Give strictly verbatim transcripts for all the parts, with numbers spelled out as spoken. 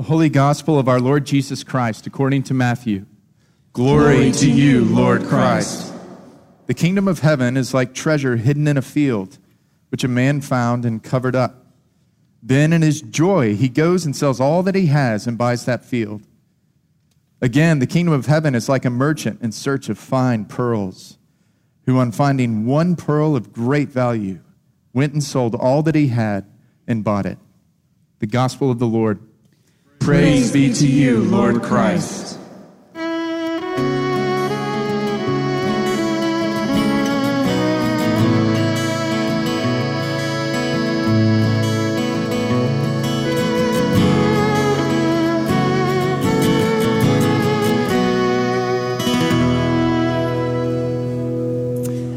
The Holy Gospel of our Lord Jesus Christ, according to Matthew. Glory, Glory to you, Lord Christ. The kingdom of heaven is like treasure hidden in a field, which a man found and covered up. Then in his joy he goes and sells all that he has and buys that field. Again, the kingdom of heaven is like a merchant in search of fine pearls, who on finding one pearl of great value, went and sold all that he had and bought it. The gospel of the Lord. Praise be to you, Lord Christ. Hey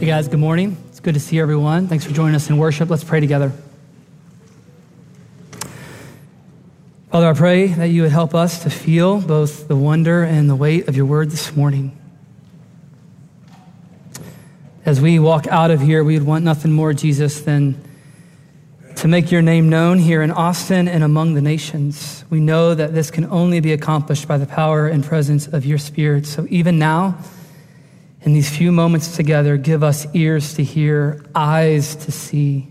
guys, good morning. It's good to see everyone. Thanks for joining us in worship. Let's pray together. Father, I pray that you would help us to feel both the wonder and the weight of your word this morning. As we walk out of here, we would want nothing more, Jesus, than to make your name known here in Austin and among the nations. We know that this can only be accomplished by the power and presence of your Spirit. So even now, in these few moments together, give us ears to hear, eyes to see,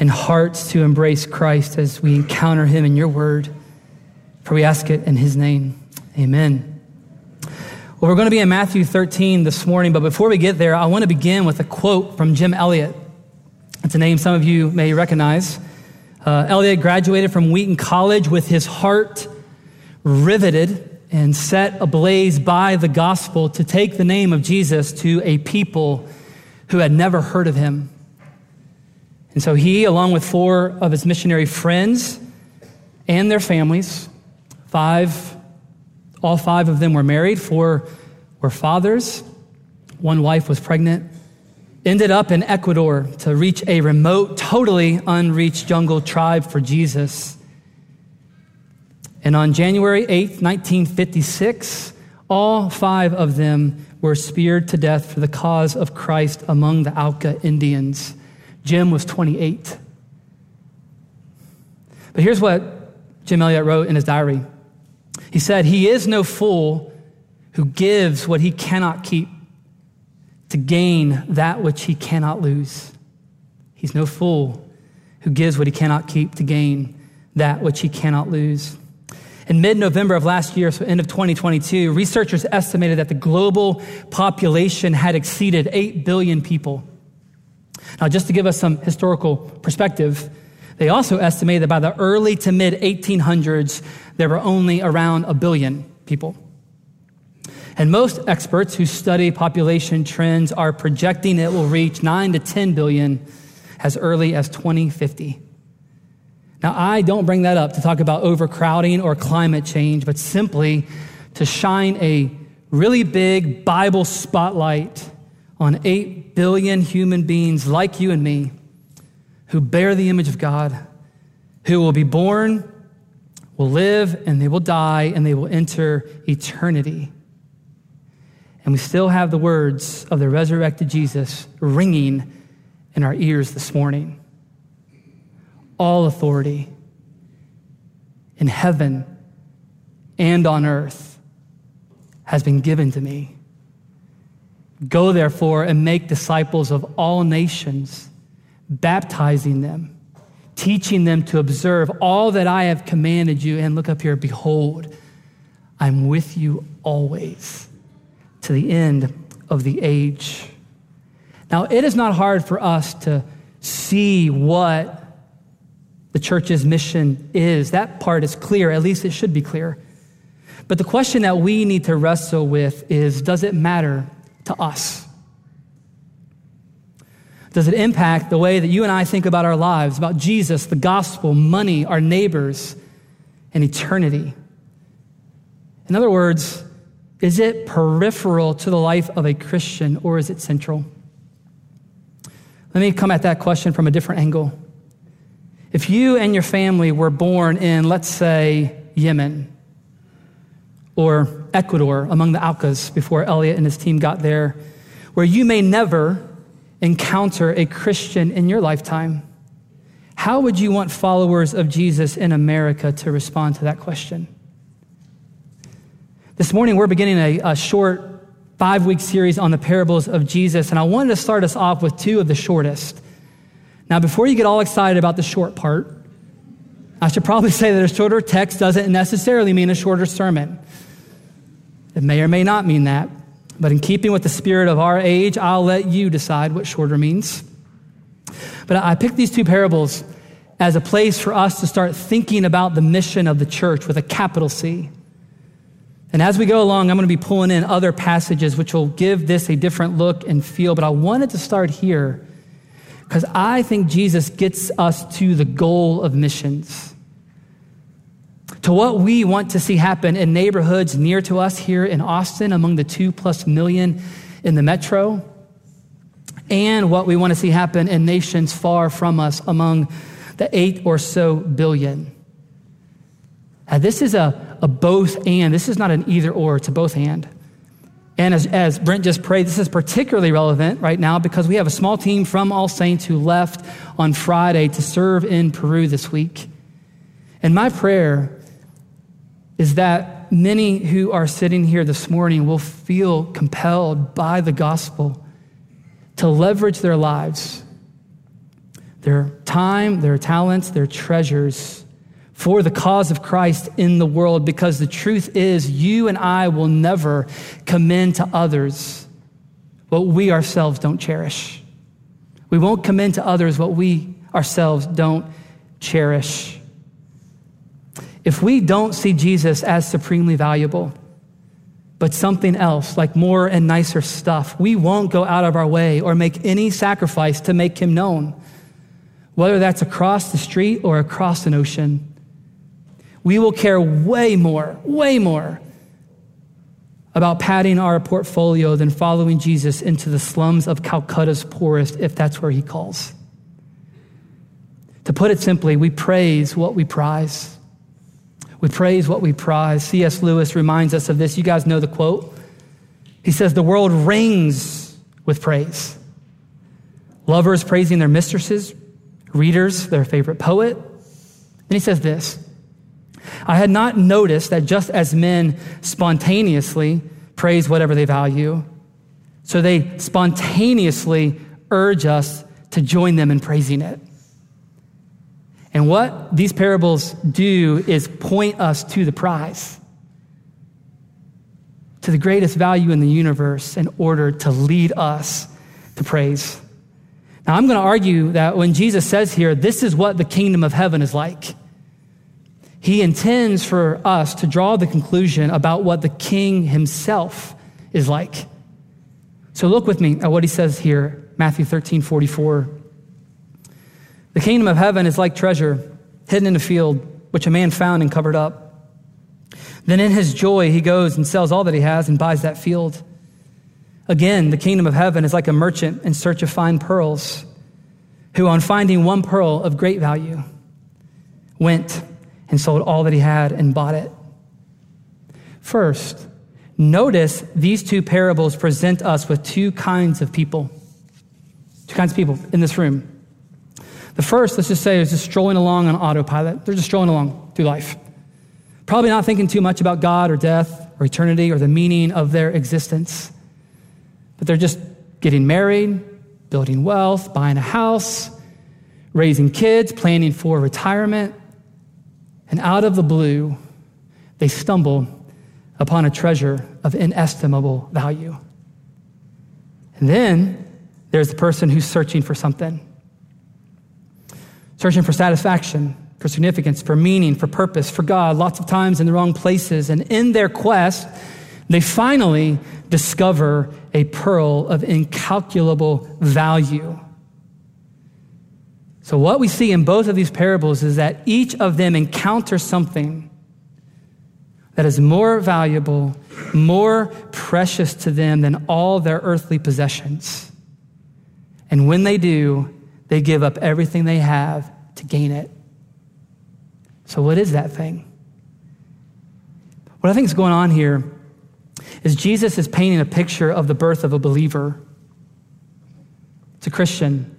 and hearts to embrace Christ as we encounter him in your word. For we ask it in his name, amen. Well, we're going to be in Matthew thirteen this morning, but before we get there, I want to begin with a quote from Jim Elliot. It's a name some of you may recognize. Uh, Elliot graduated from Wheaton College with his heart riveted and set ablaze by the gospel to take the name of Jesus to a people who had never heard of him. And so he, along with four of his missionary friends and their families, five, all five of them were married, four were fathers, one wife was pregnant, ended up in Ecuador to reach a remote, totally unreached jungle tribe for Jesus. And on January eighth, nineteen fifty-six, all five of them were speared to death for the cause of Christ among the Auca Indians. Jim was twenty-eight. But here's what Jim Elliot wrote in his diary. He said, "He is no fool who gives what he cannot keep to gain that which he cannot lose. He's no fool who gives what he cannot keep to gain that which he cannot lose." In mid-November of last year, so end of twenty twenty-two, researchers estimated that the global population had exceeded eight billion people. Now, just to give us some historical perspective, they also estimate that by the early to mid eighteen hundreds, there were only around a billion people. And most experts who study population trends are projecting it will reach nine to ten billion as early as twenty fifty. Now, I don't bring that up to talk about overcrowding or climate change, but simply to shine a really big Bible spotlight on eight billion human beings like you and me who bear the image of God, who will be born, will live, and they will die, and they will enter eternity. And we still have the words of the resurrected Jesus ringing in our ears this morning. All authority in heaven and on earth has been given to me. Go, therefore, and make disciples of all nations, baptizing them, teaching them to observe all that I have commanded you. And look up here, behold, I'm with you always to the end of the age. Now, it is not hard for us to see what the church's mission is. That part is clear, at least it should be clear. But the question that we need to wrestle with is, does it matter to us? Does it impact the way that you and I think about our lives, about Jesus, the gospel, money, our neighbors, and eternity? In other words, is it peripheral to the life of a Christian, or is it central? Let me come at that question from a different angle. If you and your family were born in, let's say, Yemen, or Ecuador among the Aucas before Elliot and his team got there, where you may never encounter a Christian in your lifetime, How would you want followers of Jesus in America to respond to that question? This morning, we're beginning a, a short five-week series on the parables of Jesus, and I wanted to start us off with two of the shortest. Now, before you get all excited about the short part, I should probably say that a shorter text doesn't necessarily mean a shorter sermon. It may or may not mean that, but in keeping with the spirit of our age, I'll let you decide what shorter means. But I picked these two parables as a place for us to start thinking about the mission of the church with a capital C. And as we go along, I'm going to be pulling in other passages which will give this a different look and feel. But I wanted to start here because I think Jesus gets us to the goal of missions, to what we want to see happen in neighborhoods near to us here in Austin, among the two plus million in the metro, and what we want to see happen in nations far from us among the eight or so billion. Now, this is a, a both and. This is not an either or, it's a both and. And as, as Brent just prayed, this is particularly relevant right now because we have a small team from All Saints who left on Friday to serve in Peru this week. And my prayer is that many who are sitting here this morning will feel compelled by the gospel to leverage their lives, their time, their talents, their treasures for the cause of Christ in the world, because the truth is you and I will never commend to others what we ourselves don't cherish. We won't commend to others what we ourselves don't cherish. If we don't see Jesus as supremely valuable, but something else, like more and nicer stuff, we won't go out of our way or make any sacrifice to make him known, whether that's across the street or across an ocean. We will care way more, way more about padding our portfolio than following Jesus into the slums of Calcutta's poorest, if that's where he calls. To put it simply, we praise what we prize. We praise what we prize. C S Lewis reminds us of this. You guys know the quote. He says, the world rings with praise. Lovers praising their mistresses, readers their favorite poet. And he says this, I had not noticed that just as men spontaneously praise whatever they value, so they spontaneously urge us to join them in praising it. And what these parables do is point us to the prize, to the greatest value in the universe, in order to lead us to praise. Now, I'm going to argue that when Jesus says here, this is what the kingdom of heaven is like, he intends for us to draw the conclusion about what the king himself is like. So look with me at what he says here, Matthew thirteen forty-four. The kingdom of heaven is like treasure hidden in a field, which a man found and covered up. Then in his joy, he goes and sells all that he has and buys that field. Again, the kingdom of heaven is like a merchant in search of fine pearls, who on finding one pearl of great value, went and sold all that he had and bought it. First, notice these two parables present us with two kinds of people, two kinds of people in this room. The first, let's just say, is just strolling along on autopilot. They're just strolling along through life, probably not thinking too much about God or death or eternity or the meaning of their existence. But they're just getting married, building wealth, buying a house, raising kids, planning for retirement. And out of the blue, they stumble upon a treasure of inestimable value. And then there's the person who's searching for something. Searching for satisfaction, for significance, for meaning, for purpose, for God, lots of times in the wrong places. And in their quest, they finally discover a pearl of incalculable value. So what we see in both of these parables is that each of them encounters something that is more valuable, more precious to them than all their earthly possessions. And when they do, they give up everything they have to gain it. So what is that thing? What I think is going on here is Jesus is painting a picture of the birth of a believer. It's a Christian.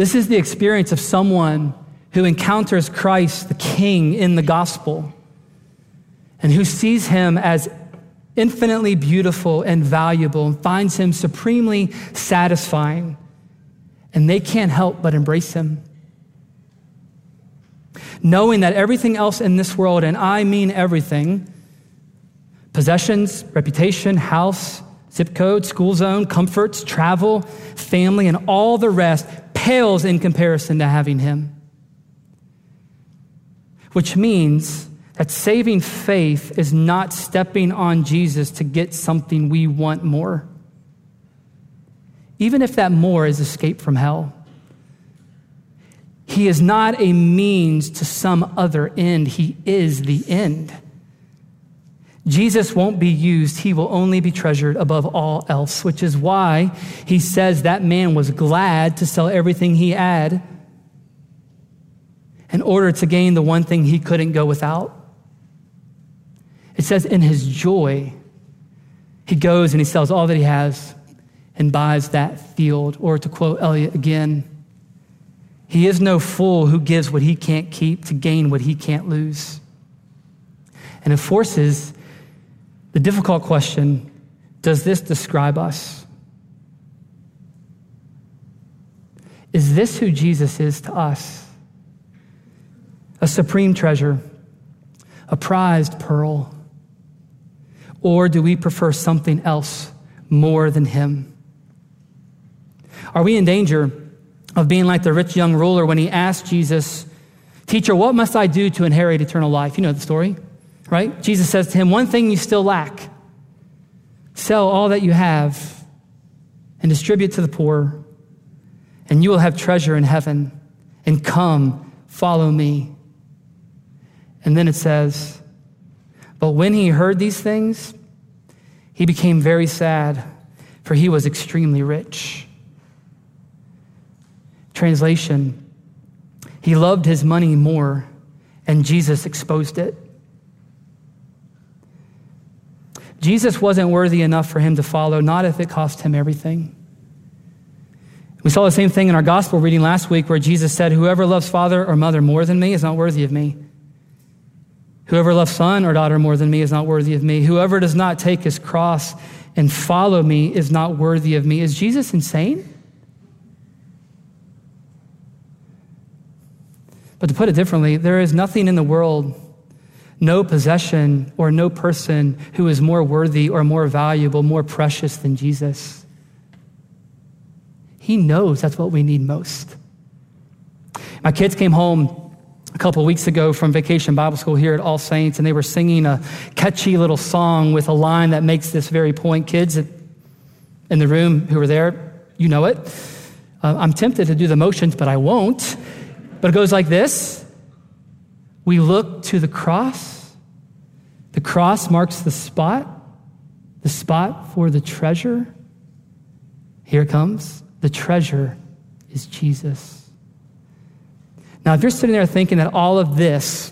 This is the experience of someone who encounters Christ, the King, in the gospel, and who sees him as infinitely beautiful and valuable and finds him supremely satisfying, and they can't help but embrace him. Knowing that everything else in this world, and I mean everything, possessions, reputation, house, zip code, school zone, comforts, travel, family, and all the rest pales in comparison to having him. Which means that saving faith is not stepping on Jesus to get something we want more, even if that more is escape from hell. He is not a means to some other end. He is the end. Jesus won't be used. He will only be treasured above all else, which is why he says that man was glad to sell everything he had in order to gain the one thing he couldn't go without. It says in his joy, he goes and he sells all that he has and buys that field. Or to quote Elliot again, he is no fool who gives what he can't keep to gain what he can't lose. And it forces the difficult question, does this describe us? Is this who Jesus is to us? A supreme treasure, a prized pearl, or do we prefer something else more than him? Are we in danger of being like the rich young ruler when he asked Jesus, teacher, what must I do to inherit eternal life? You know the story, right? Jesus says to him, one thing you still lack. Sell all that you have and distribute to the poor, and you will have treasure in heaven, and come, follow me. And then it says, but when he heard these things, he became very sad, for he was extremely rich. Translation, he loved his money more, and Jesus exposed it. Jesus wasn't worthy enough for him to follow, not if it cost him everything. We saw the same thing in our gospel reading last week where Jesus said, whoever loves father or mother more than me is not worthy of me. Whoever loves son or daughter more than me is not worthy of me. Whoever does not take his cross and follow me is not worthy of me. Is Jesus insane? But to put it differently, there is nothing in the world, no possession or no person who is more worthy or more valuable, more precious than Jesus. He knows that's what we need most. My kids came home a couple weeks ago from Vacation Bible School here at All Saints, and they were singing a catchy little song with a line that makes this very point. Kids in the room who were there, you know it. Uh, I'm tempted to do the motions, but I won't. But it goes like this. We look to the cross. The cross marks the spot, the spot for the treasure. Here it comes. The treasure is Jesus. Now, if you're sitting there thinking that all of this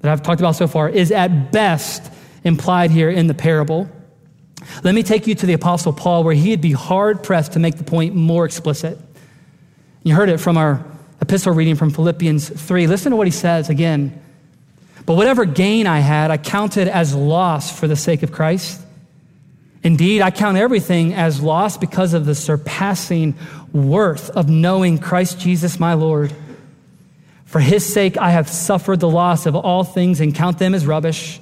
that I've talked about so far is at best implied here in the parable, let me take you to the Apostle Paul, where he'd be hard-pressed to make the point more explicit. You heard it from our epistle reading from Philippians three. Listen to what he says again. But whatever gain I had, I counted as loss for the sake of Christ. Indeed, I count everything as loss because of the surpassing worth of knowing Christ Jesus, my Lord. For his sake, I have suffered the loss of all things and count them as rubbish,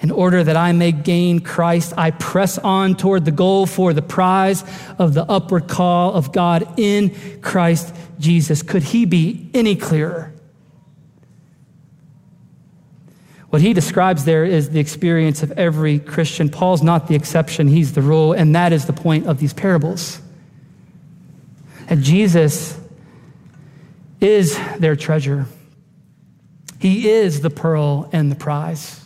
in order that I may gain Christ. I press on toward the goal for the prize of the upward call of God in Christ Jesus. Could he be any clearer? What he describes there is the experience of every Christian. Paul's not the exception, he's the rule, and that is the point of these parables. And Jesus is their treasure. He is the pearl and the prize.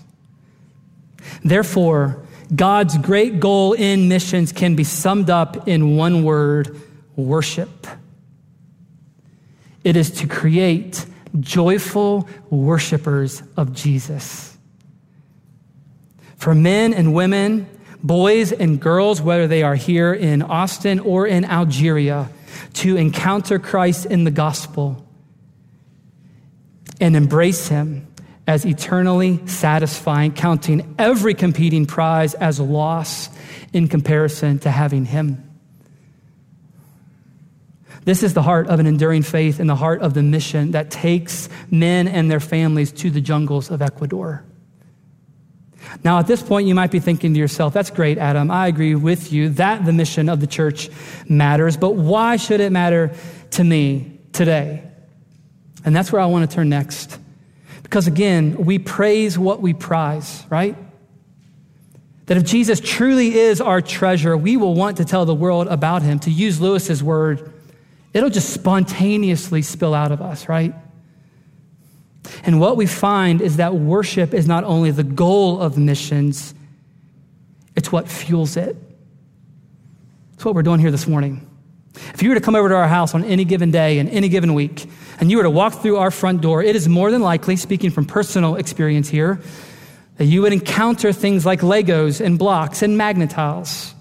Therefore, God's great goal in missions can be summed up in one word: worship. It is to create joyful worshipers of Jesus. For men and women, boys and girls, whether they are here in Austin or in Algeria, to encounter Christ in the gospel and embrace him as eternally satisfying, counting every competing prize as loss in comparison to having him. This is the heart of an enduring faith and the heart of the mission that takes men and their families to the jungles of Ecuador. Now, at this point, you might be thinking to yourself, that's great, Adam. I agree with you that the mission of the church matters, but why should it matter to me today? And that's where I want to turn next. Because again, we praise what we prize, right? That if Jesus truly is our treasure, we will want to tell the world about him. To use Lewis's word, it'll just spontaneously spill out of us, right? And what we find is that worship is not only the goal of missions, it's what fuels it. It's what we're doing here this morning. If you were to come over to our house on any given day and any given week, and you were to walk through our front door, it is more than likely, speaking from personal experience here, that you would encounter things like Legos and blocks and magnet tiles.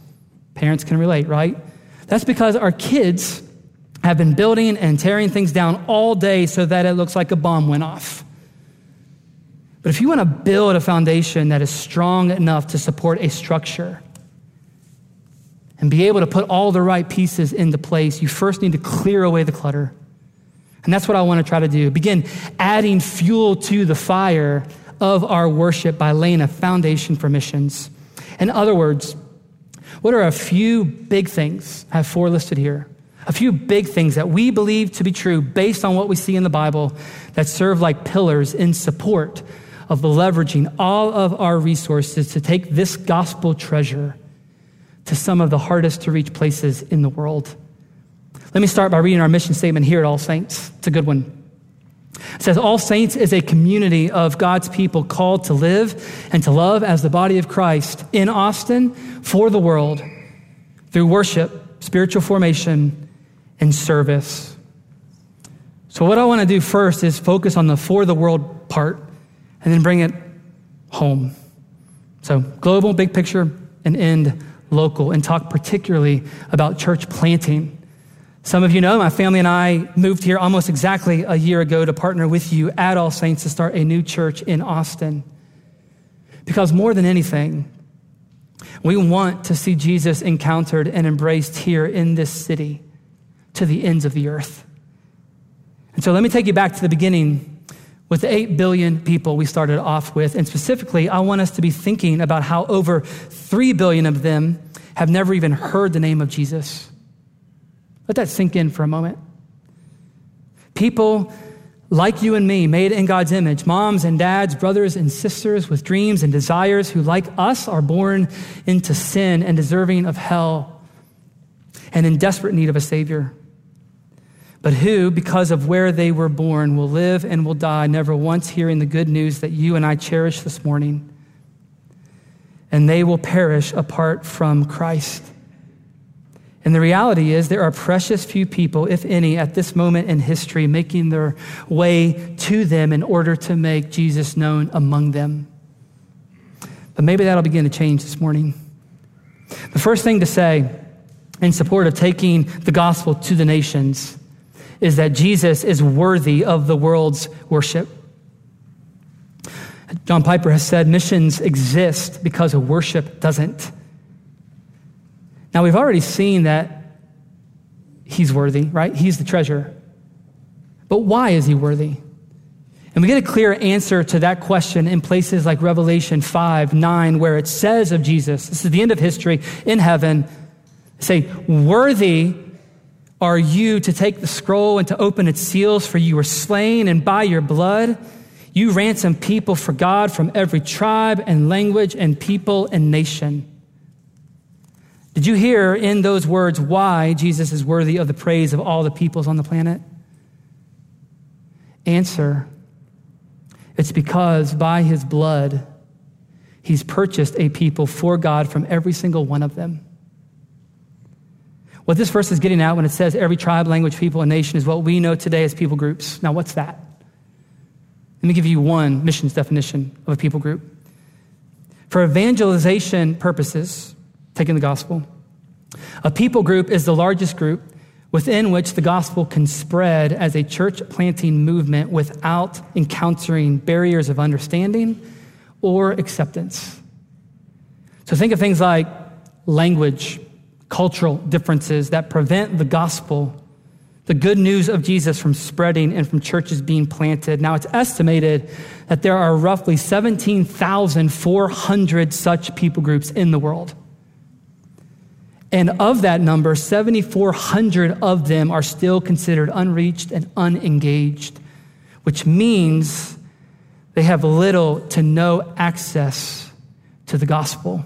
Parents can relate, right? That's because our kids have been building and tearing things down all day so that it looks like a bomb went off. But if you want to build a foundation that is strong enough to support a structure and be able to put all the right pieces into place, you first need to clear away the clutter. And that's what I want to try to do. Begin adding fuel to the fire of our worship by laying a foundation for missions. In other words, what are a few big things? I have four listed here. A few big things that we believe to be true based on what we see in the Bible that serve like pillars in support of leveraging all of our resources to take this gospel treasure to some of the hardest to reach places in the world. Let me start by reading our mission statement here at All Saints. It's a good one. It says, All Saints is a community of God's people called to live and to love as the body of Christ in Austin for the world through worship, spiritual formation, and service. So what I want to do first is focus on the for the world part and then bring it home. So global, big picture, and end local, and talk particularly about church planting. Some of you know my family and I moved here almost exactly a year ago to partner with you at All Saints to start a new church in Austin. Because more than anything, we want to see Jesus encountered and embraced here in this city, to the ends of the earth. And so let me take you back to the beginning with the eight billion people we started off with. And specifically, I want us to be thinking about how over three billion of them have never even heard the name of Jesus. Let that sink in for a moment. People like you and me, made in God's image, moms and dads, brothers and sisters with dreams and desires who, like us, are born into sin and deserving of hell and in desperate need of a savior, but who, because of where they were born, will live and will die, never once hearing the good news that you and I cherish this morning. And they will perish apart from Christ. And the reality is there are precious few people, if any, at this moment in history, making their way to them in order to make Jesus known among them. But maybe that'll begin to change this morning. The first thing to say in support of taking the gospel to the nations is that Jesus is worthy of the world's worship. John Piper has said, missions exist because worship doesn't. Now, we've already seen that he's worthy, right? He's the treasure. But why is he worthy? And we get a clear answer to that question in places like Revelation five, nine, where it says of Jesus, this is the end of history in heaven, say, worthy are you to take the scroll and to open its seals, for you were slain, and by your blood you ransomed people for God from every tribe and language and people and nation. Did you hear in those words why Jesus is worthy of the praise of all the peoples on the planet? Answer, it's because by his blood he's purchased a people for God from every single one of them. What this verse is getting at when it says every tribe, language, people, and nation is what we know today as people groups. Now, what's that? Let me give you one missions definition of a people group. For evangelization purposes, taking the gospel, a people group is the largest group within which the gospel can spread as a church-planting movement without encountering barriers of understanding or acceptance. So think of things like language, cultural differences that prevent the gospel, the good news of Jesus, from spreading and from churches being planted. Now, it's estimated that there are roughly seventeen thousand four hundred such people groups in the world. And of that number, seven thousand four hundred of them are still considered unreached and unengaged, which means they have little to no access to the gospel.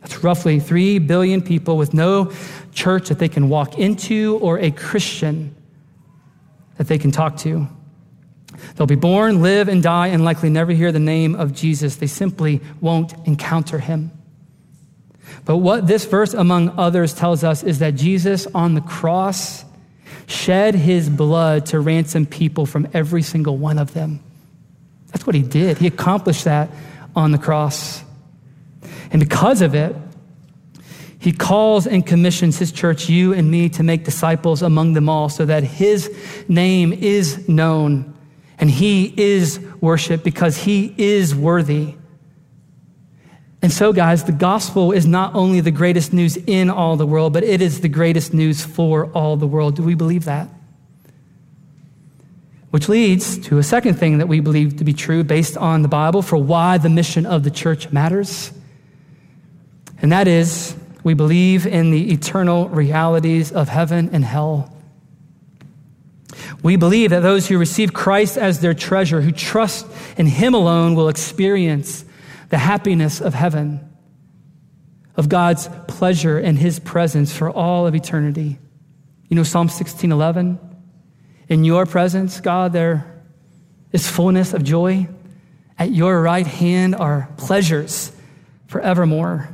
That's roughly three billion people with no church that they can walk into or a Christian that they can talk to. They'll be born, live, and die, and likely never hear the name of Jesus. They simply won't encounter him. But what this verse, among others, tells us is that Jesus on the cross shed his blood to ransom people from every single one of them. That's what he did. He accomplished that on the cross. And because of it, he calls and commissions his church, you and me, to make disciples among them all so that his name is known and he is worshiped because he is worthy. And so, guys, the gospel is not only the greatest news in all the world, but it is the greatest news for all the world. Do we believe that? Which leads to a second thing that we believe to be true based on the Bible for why the mission of the church matters. And that is, we believe in the eternal realities of heaven and hell. We believe that those who receive Christ as their treasure, who trust in him alone, will experience the happiness of heaven, of God's pleasure and his presence for all of eternity. You know, Psalm sixteen eleven, in your presence, God, there is fullness of joy. At your right hand are pleasures forevermore.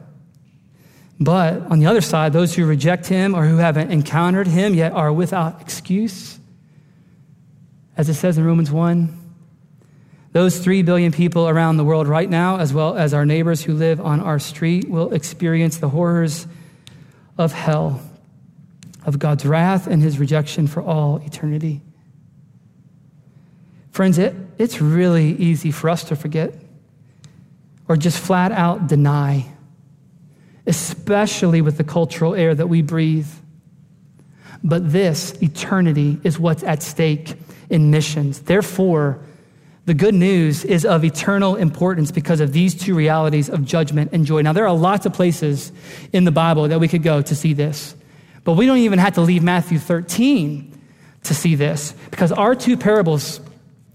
But on the other side, those who reject him or who haven't encountered him yet are without excuse. As it says in Romans one, those three billion people around the world right now, as well as our neighbors who live on our street, will experience the horrors of hell, of God's wrath and his rejection for all eternity. Friends, it, it's really easy for us to forget or just flat out deny, especially with the cultural air that we breathe. But this eternity is what's at stake in missions. Therefore, the good news is of eternal importance because of these two realities of judgment and joy. Now, there are lots of places in the Bible that we could go to see this, but we don't even have to leave Matthew thirteen to see this because our two parables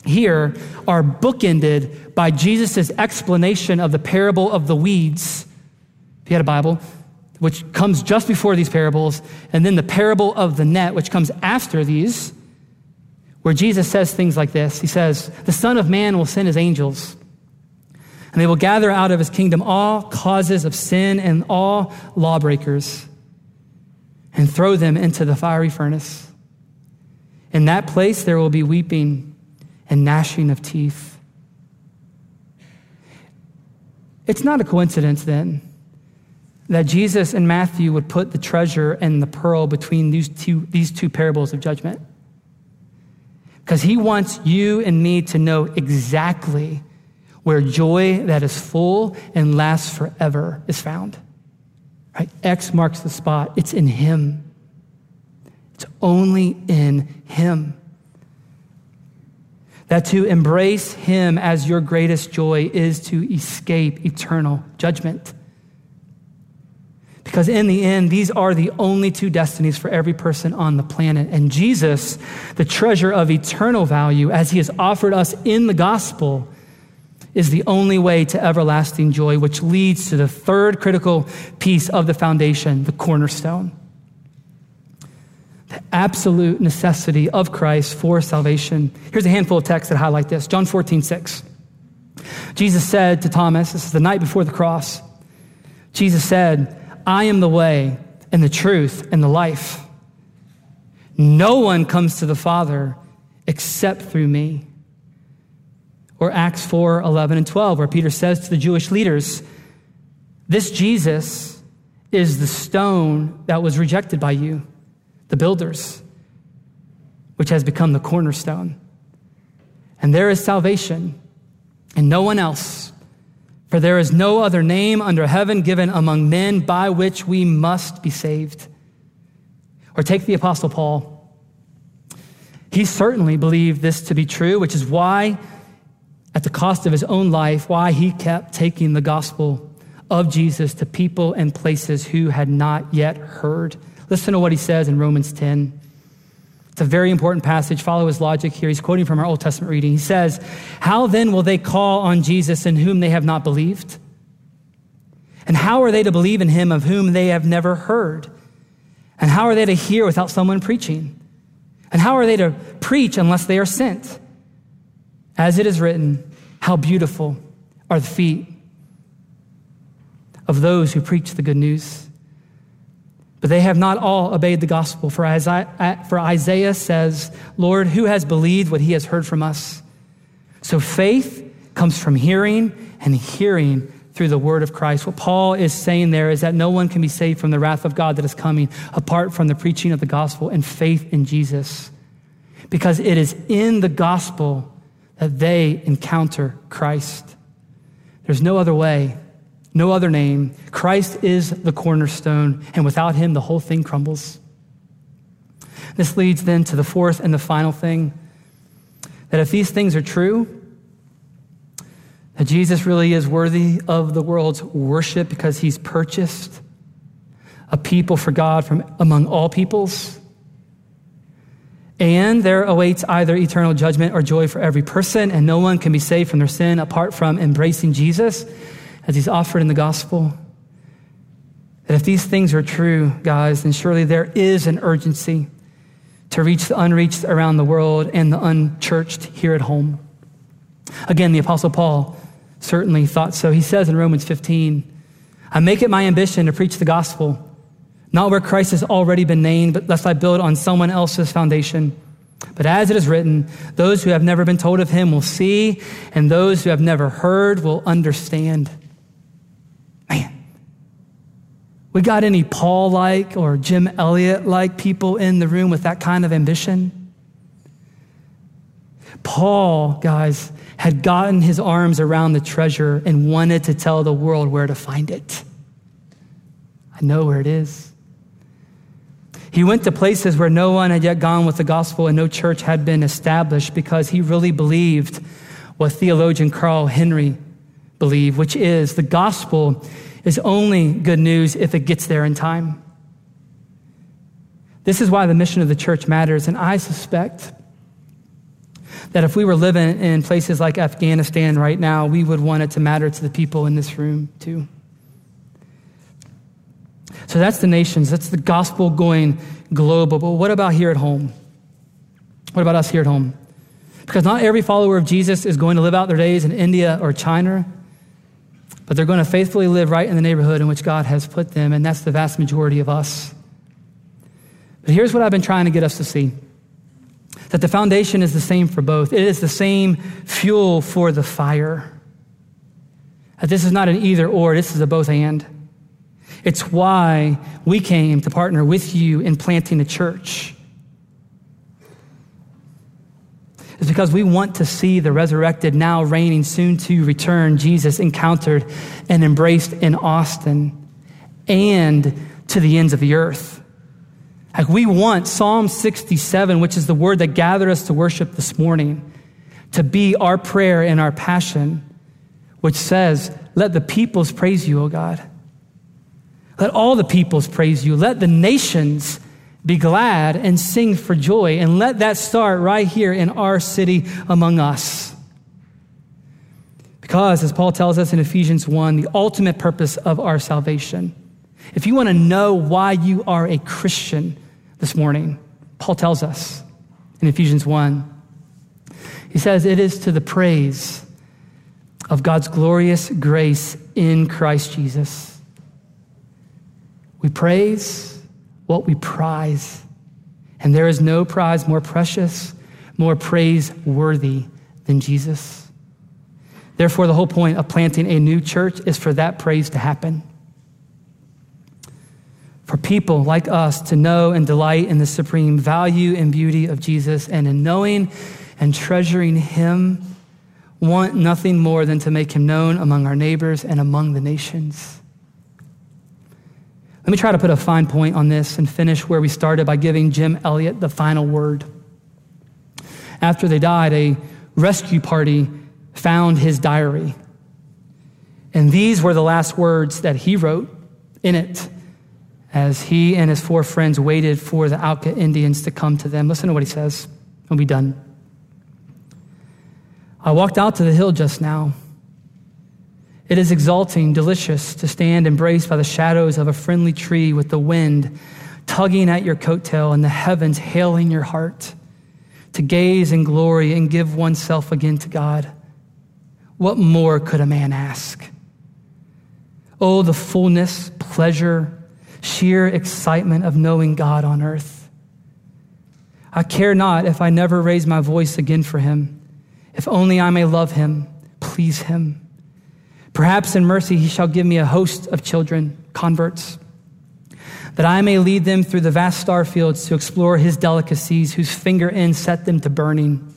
here are bookended by Jesus's explanation of the parable of the weeds. If you had a Bible, which comes just before these parables, and then the parable of the net, which comes after these, where Jesus says things like this. He says, the Son of Man will send his angels, and they will gather out of his kingdom all causes of sin and all lawbreakers and throw them into the fiery furnace. In that place, there will be weeping and gnashing of teeth. It's not a coincidence then that Jesus and Matthew would put the treasure and the pearl between these two, these two parables of judgment, because he wants you and me to know exactly where joy that is full and lasts forever is found. Right? X marks the spot. It's in him. It's only in him. That to embrace him as your greatest joy is to escape eternal judgment. Because in the end, these are the only two destinies for every person on the planet. And Jesus, the treasure of eternal value, as he has offered us in the gospel, is the only way to everlasting joy, which leads to the third critical piece of the foundation, the cornerstone. The absolute necessity of Christ for salvation. Here's a handful of texts that highlight this. John fourteen six. Jesus said to Thomas, this is the night before the cross, Jesus said, I am the way and the truth and the life. No one comes to the Father except through me. Or Acts four eleven and twelve, where Peter says to the Jewish leaders, this Jesus is the stone that was rejected by you, the builders, which has become the cornerstone. And there is salvation in no one else, for there is no other name under heaven given among men by which we must be saved. Or take the Apostle Paul. He certainly believed this to be true, which is why, at the cost of his own life, why he kept taking the gospel of Jesus to people and places who had not yet heard. Listen to what he says in Romans ten. It's a very important passage. Follow his logic here. He's quoting from our Old Testament reading. He says, "How then will they call on Jesus in whom they have not believed? And how are they to believe in him of whom they have never heard? And how are they to hear without someone preaching? And how are they to preach unless they are sent? As it is written, how beautiful are the feet of those who preach the good news. But they have not all obeyed the gospel. For Isaiah, for Isaiah says, Lord, who has believed what he has heard from us? So faith comes from hearing, and hearing through the word of Christ." What Paul is saying there is that no one can be saved from the wrath of God that is coming apart from the preaching of the gospel and faith in Jesus, because it is in the gospel that they encounter Christ. There's no other way, no other name. Christ is the cornerstone, and without him, the whole thing crumbles. This leads then to the fourth and the final thing, that if these things are true, that Jesus really is worthy of the world's worship because he's purchased a people for God from among all peoples. And there awaits either eternal judgment or joy for every person, and no one can be saved from their sin apart from embracing Jesus as he's offered in the gospel. That if these things are true, guys, then surely there is an urgency to reach the unreached around the world and the unchurched here at home. Again, the Apostle Paul certainly thought so. He says in Romans fifteen, "I make it my ambition to preach the gospel, not where Christ has already been named, but lest I build on someone else's foundation. But as it is written, those who have never been told of him will see, and those who have never heard will understand." Man, we got any Paul-like or Jim Elliot-like people in the room with that kind of ambition? Paul, guys, had gotten his arms around the treasure and wanted to tell the world where to find it. I know where it is. He went to places where no one had yet gone with the gospel and no church had been established, because he really believed what theologian Carl Henry believed, which is the gospel is only good news if it gets there in time. This is why the mission of the church matters, and I suspect that if we were living in places like Afghanistan right now, we would want it to matter to the people in this room too. So that's the nations. That's the gospel going global. But what about here at home? What about us here at home? Because not every follower of Jesus is going to live out their days in India or China, but they're going to faithfully live right in the neighborhood in which God has put them, and that's the vast majority of us. But here's what I've been trying to get us to see: that the foundation is the same for both. It is the same fuel for the fire. That this is not an either or, this is a both and. It's why we came to partner with you in planting a church. It's because we want to see the resurrected, now reigning, soon to return Jesus encountered and embraced in Austin and to the ends of the earth. Like, we want Psalm sixty-seven, which is the word that gathered us to worship this morning, to be our prayer and our passion, which says, "Let the peoples praise you, O God. Let all the peoples praise you. Let the nations be glad and sing for joy." And let that start right here in our city among us. Because, as Paul tells us in Ephesians one, the ultimate purpose of our salvation. If you want to know why you are a Christian this morning, Paul tells us in Ephesians one. He says, "It is to the praise of God's glorious grace in Christ Jesus." We praise what we prize, and there is no prize more precious, more praiseworthy than Jesus. Therefore, the whole point of planting a new church is for that praise to happen. for people like us to know and delight in the supreme value and beauty of Jesus, and in knowing and treasuring him, want nothing more than to make him known among our neighbors and among the nations. Let me try to put a fine point on this and finish where we started by giving Jim Elliot the final word. After they died, a rescue party found his diary. And these were the last words that he wrote in it as he and his four friends waited for the Auca Indians to come to them. Listen to what he says, and we'll be done. I walked out to the hill just now. It is exalting, delicious to stand embraced by the shadows of a friendly tree with the wind tugging at your coattail and the heavens hailing your heart, to gaze in glory and give oneself again to God. What more could a man ask? Oh, the fullness, pleasure, sheer excitement of knowing God on earth. I care not if I never raise my voice again for him, if only I may love him, please him. Perhaps in mercy he shall give me a host of children, converts, that I may lead them through the vast star fields to explore his delicacies, whose finger ends set them to burning.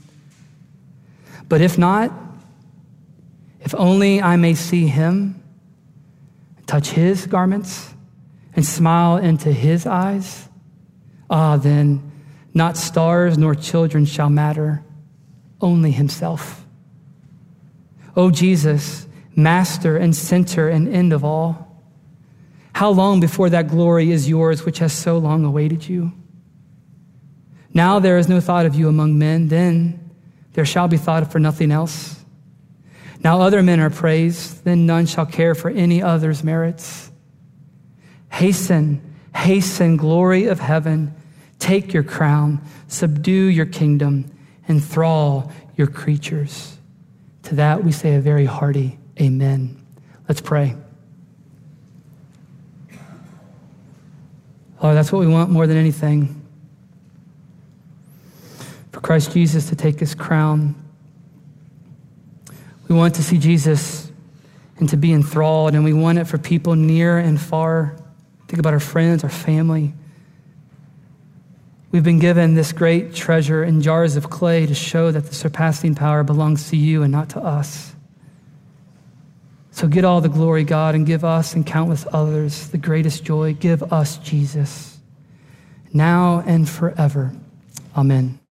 But if not, if only I may see him, touch his garments, and smile into his eyes, ah, then not stars nor children shall matter, only himself. O Jesus, master and center and end of all, how long before that glory is yours which has so long awaited you? Now there is no thought of you among men, then there shall be thought for nothing else. Now other men are praised, then none shall care for any other's merits. Hasten, hasten, glory of heaven, take your crown, subdue your kingdom, enthrall your creatures. To that we say a very hearty amen. Let's pray. Lord, that's what we want more than anything. For Christ Jesus to take his crown. We want to see Jesus and to be enthralled, and we want it for people near and far. Think about our friends, our family. We've been given this great treasure in jars of clay to show that the surpassing power belongs to you and not to us. So get all the glory, God, and give us and countless others the greatest joy. Give us Jesus now and forever. Amen.